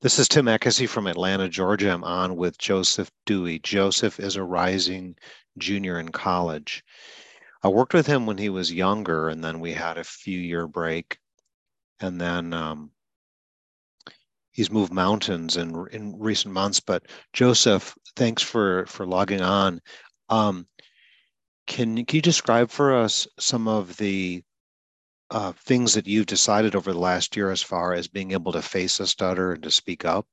This is Tim Eccasy from Atlanta, Georgia. I'm on with Joseph Dewey. Joseph is a rising junior in college. I worked with him when he was younger, and then we had a few-year break. And then he's moved mountains in recent months. But Joseph, thanks for logging on. Can you describe for us some of the things that you've decided over the last year as far as being able to face a stutter and to speak up?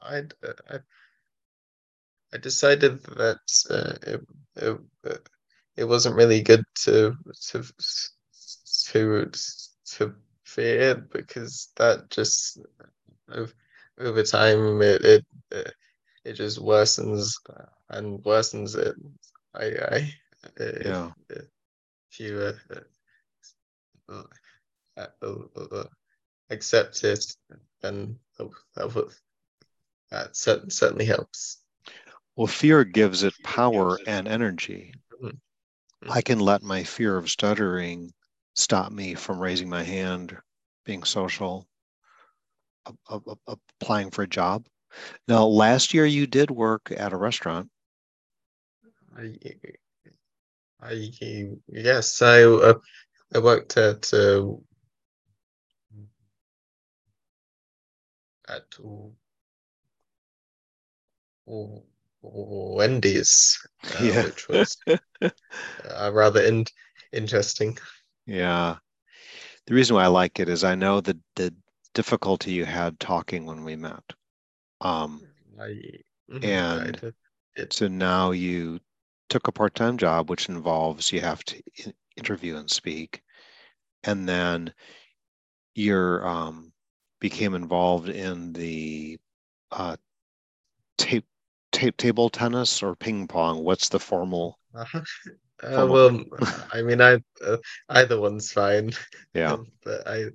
I decided that it wasn't really good to fear, because that just over time it just worsens and worsens it. Yeah. If you accept it, then that certainly helps. Well, fear gives it power and energy. Mm-hmm. I can let my fear of stuttering stop me from raising my hand, being social, applying for a job. Now, last year you did work at a restaurant. Yes, I worked at Wendy's, which was rather interesting. Yeah, the reason why I like it is I know the difficulty you had talking when we met, so now you took a part-time job, which involves you have to interview and speak, and then you're became involved in the table tennis or ping pong. What's the formal? Well, I mean, either one's fine. Yeah, but I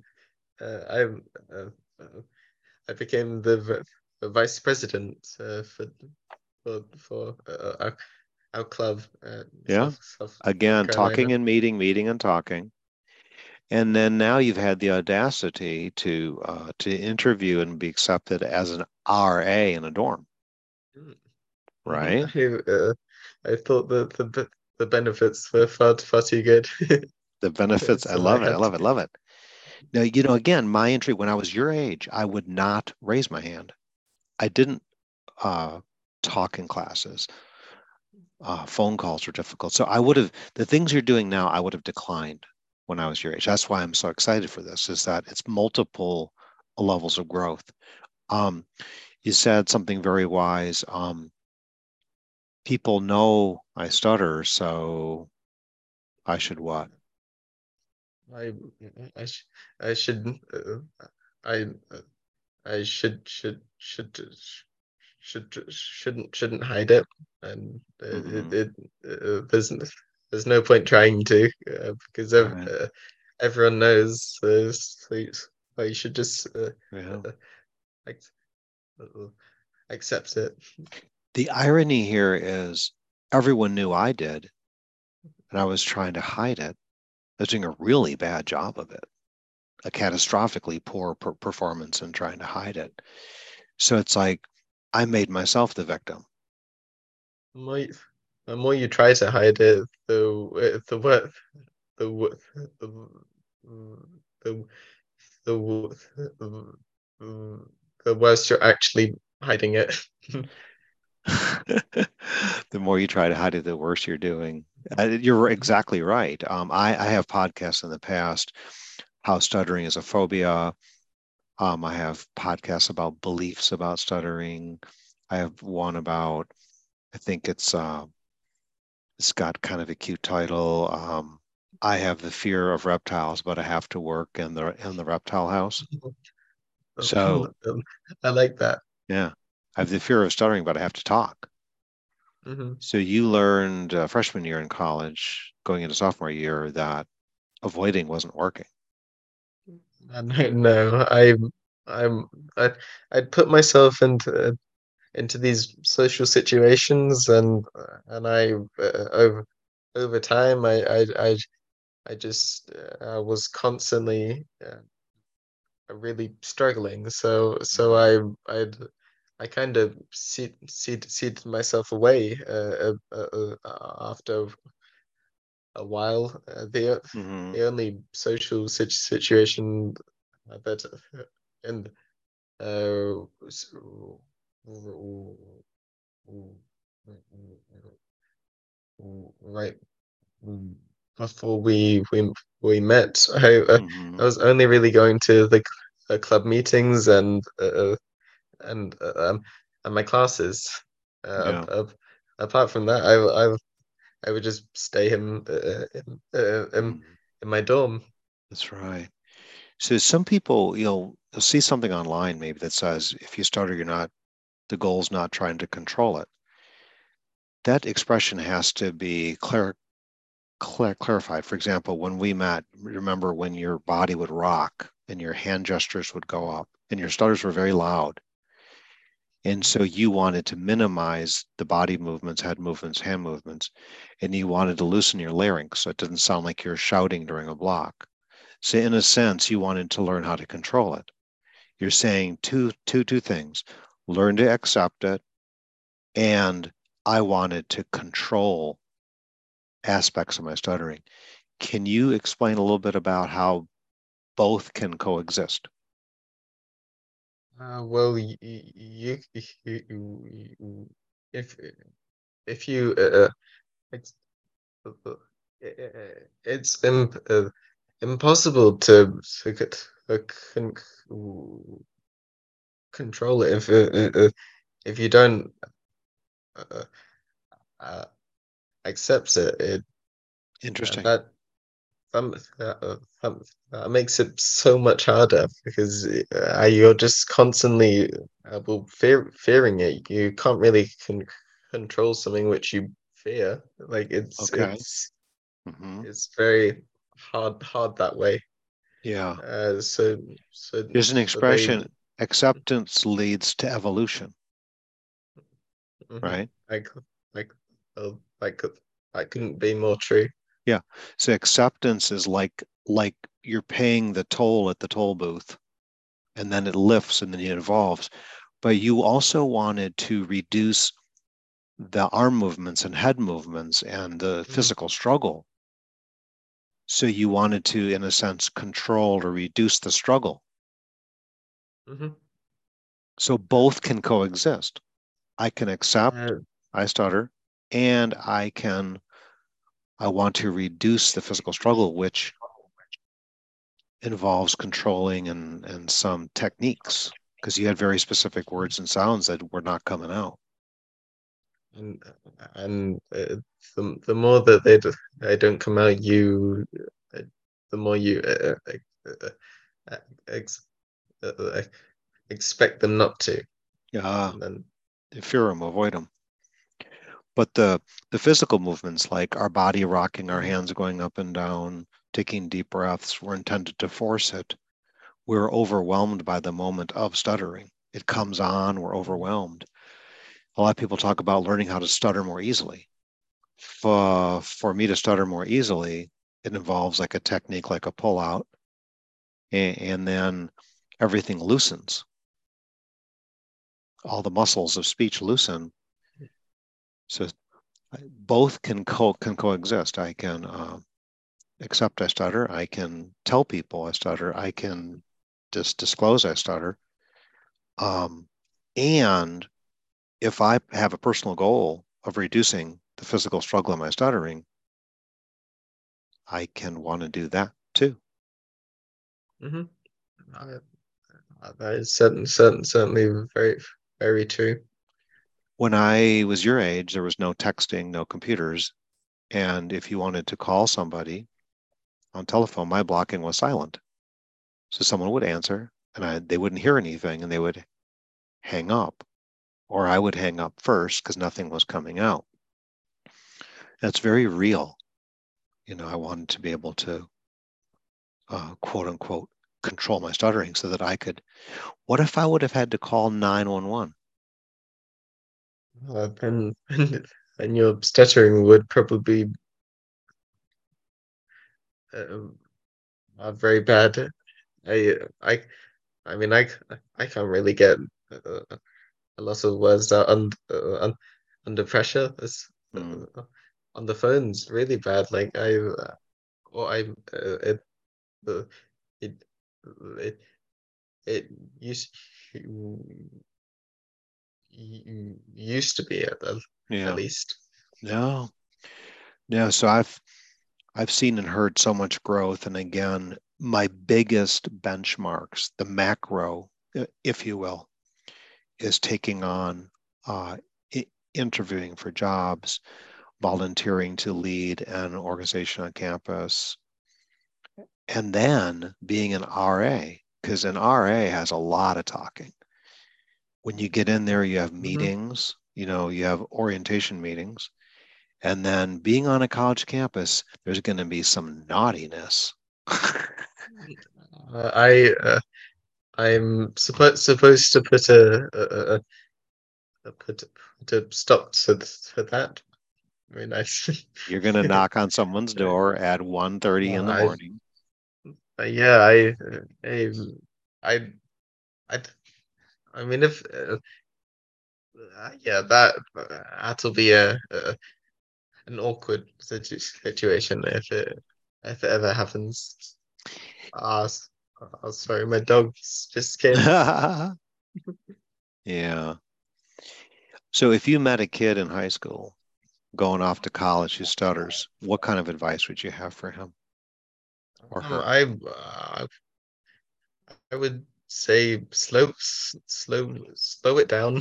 became the vice president for our club. Again, talking and meeting and talking. And then now you've had the audacity to interview and be accepted as an RA in a dorm, right? I thought that the benefits were far too good. The benefits, I love it, love it. Now, again, my entry, when I was your age, I would not raise my hand. I didn't talk in classes. Phone calls were difficult. So the things you're doing now, I would have declined when I was your age. That's why I'm so excited for this, is that it's multiple levels of growth. You said something very wise. People know I stutter, so I should what? I shouldn't hide it, and there's no point trying to, because everyone knows. So you should just accept it. The irony here is everyone knew I did, and I was trying to hide it. I was doing a really bad job of it, a catastrophically poor performance, and trying to hide it. So it's like, I made myself the victim. The more you try to hide it, the worse you're actually hiding it. The more you try to hide it, the worse you're doing. You're exactly right. I have podcasts in the past, how stuttering is a phobia. I have podcasts about beliefs about stuttering. I have one about, I think it's got kind of a cute title. I have the fear of reptiles, but I have to work in the reptile house. So I like that. Yeah, I have the fear of stuttering, but I have to talk. Mm-hmm. So you learned freshman year in college, going into sophomore year, that avoiding wasn't working. I don't know. I'd put myself into these social situations, and I over time I just was constantly really struggling. So I kind of seated myself away after a while. The only social situation that and right before we met, I was only really going to the club meetings and my classes. Apart from that, I would just stay in my dorm. That's right. So some people, they'll see something online maybe that says, if you stutter, you're not, the goal's not trying to control it. That expression has to be clarified. For example, when we met, remember when your body would rock and your hand gestures would go up and your stutters were very loud. And so you wanted to minimize the body movements, head movements, hand movements, and you wanted to loosen your larynx so it doesn't sound like you're shouting during a block. So in a sense, you wanted to learn how to control it. You're saying two things: learn to accept it, and I wanted to control aspects of my stuttering. Can you explain a little bit about how both can coexist? Well, you if you it's impossible to control it if you don't accepts it. Interesting. That makes it so much harder because you're just constantly fearing it. You can't really control something which you fear. Like it's very hard that way. Yeah. So there's an expression: acceptance leads to evolution. Mm-hmm. Right. I couldn't be more true. Yeah. So acceptance is like you're paying the toll at the toll booth, and then it lifts and then it evolves. But you also wanted to reduce the arm movements and head movements and the physical struggle. So you wanted to, in a sense, control or reduce the struggle. Mm-hmm. So both can coexist. I can accept, I stutter, and I want to reduce the physical struggle, which involves controlling and some techniques, because you had very specific words and sounds that were not coming out. And the more that they don't come out, the more you expect them not to. Yeah, fear them, avoid them. But the physical movements, like our body rocking, our hands going up and down, taking deep breaths, were intended to force it. We're overwhelmed by the moment of stuttering. It comes on, we're overwhelmed. A lot of people talk about learning how to stutter more easily. For me to stutter more easily, it involves like a technique, like a pull out, and then everything loosens. All the muscles of speech loosen. So both can coexist. I can accept I stutter. I can tell people I stutter. I can just disclose I stutter. And if I have a personal goal of reducing the physical struggle of my stuttering, I can want to do that too. Mm-hmm. That is certainly very, very true. When I was your age, there was no texting, no computers. And if you wanted to call somebody on telephone, my blocking was silent. So someone would answer and they wouldn't hear anything and they would hang up, or I would hang up first because nothing was coming out. That's very real. I wanted to be able to quote unquote control my stuttering so that I could. What if I would have had to call 911? And your stuttering would probably are very bad. I I mean, I can't really get a lot of words out under pressure. It's, on the phone's really bad. Like it used to be at least. Yeah. So I've seen and heard so much growth, and again, my biggest benchmarks, the macro, if you will, is taking on interviewing for jobs, volunteering to lead an organization on campus, and then being an RA, because an RA has a lot of talking. When you get in there, you have meetings, you have orientation meetings, and then being on a college campus, there's going to be some naughtiness. I'm supposed to put a stop to that. I mean, you're going to knock on someone's door at 1:30 in the morning. That'll be an awkward situation if it ever happens. Oh, sorry, my dog just came. Yeah. So if you met a kid in high school going off to college who stutters, what kind of advice would you have for him or her? I would say slow it down,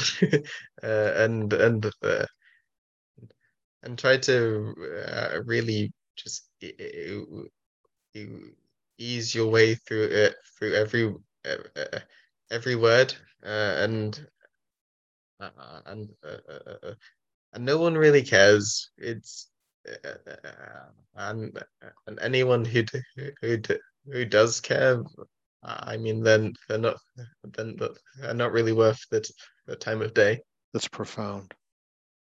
and try to really just ease your way through it, through every word, and no one really cares. It's and anyone who does care, I mean, then they're not really worth the time of day. That's profound.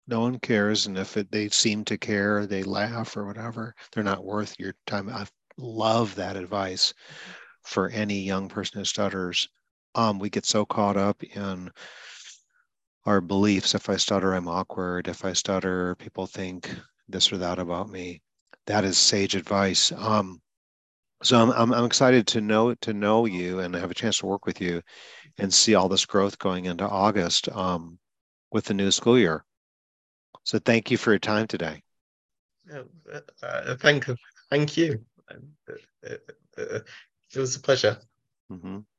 No one cares, and if they seem to care, they laugh or whatever, they're not worth your time. I love that advice for any young person who stutters. We get so caught up in our beliefs. If I stutter, I'm awkward. If I stutter, people think this or that about me. That is sage advice. So I'm excited to know you and have a chance to work with you and see all this growth going into August with the new school year. So thank you for your time today. Thank you. It was a pleasure. Mm-hmm.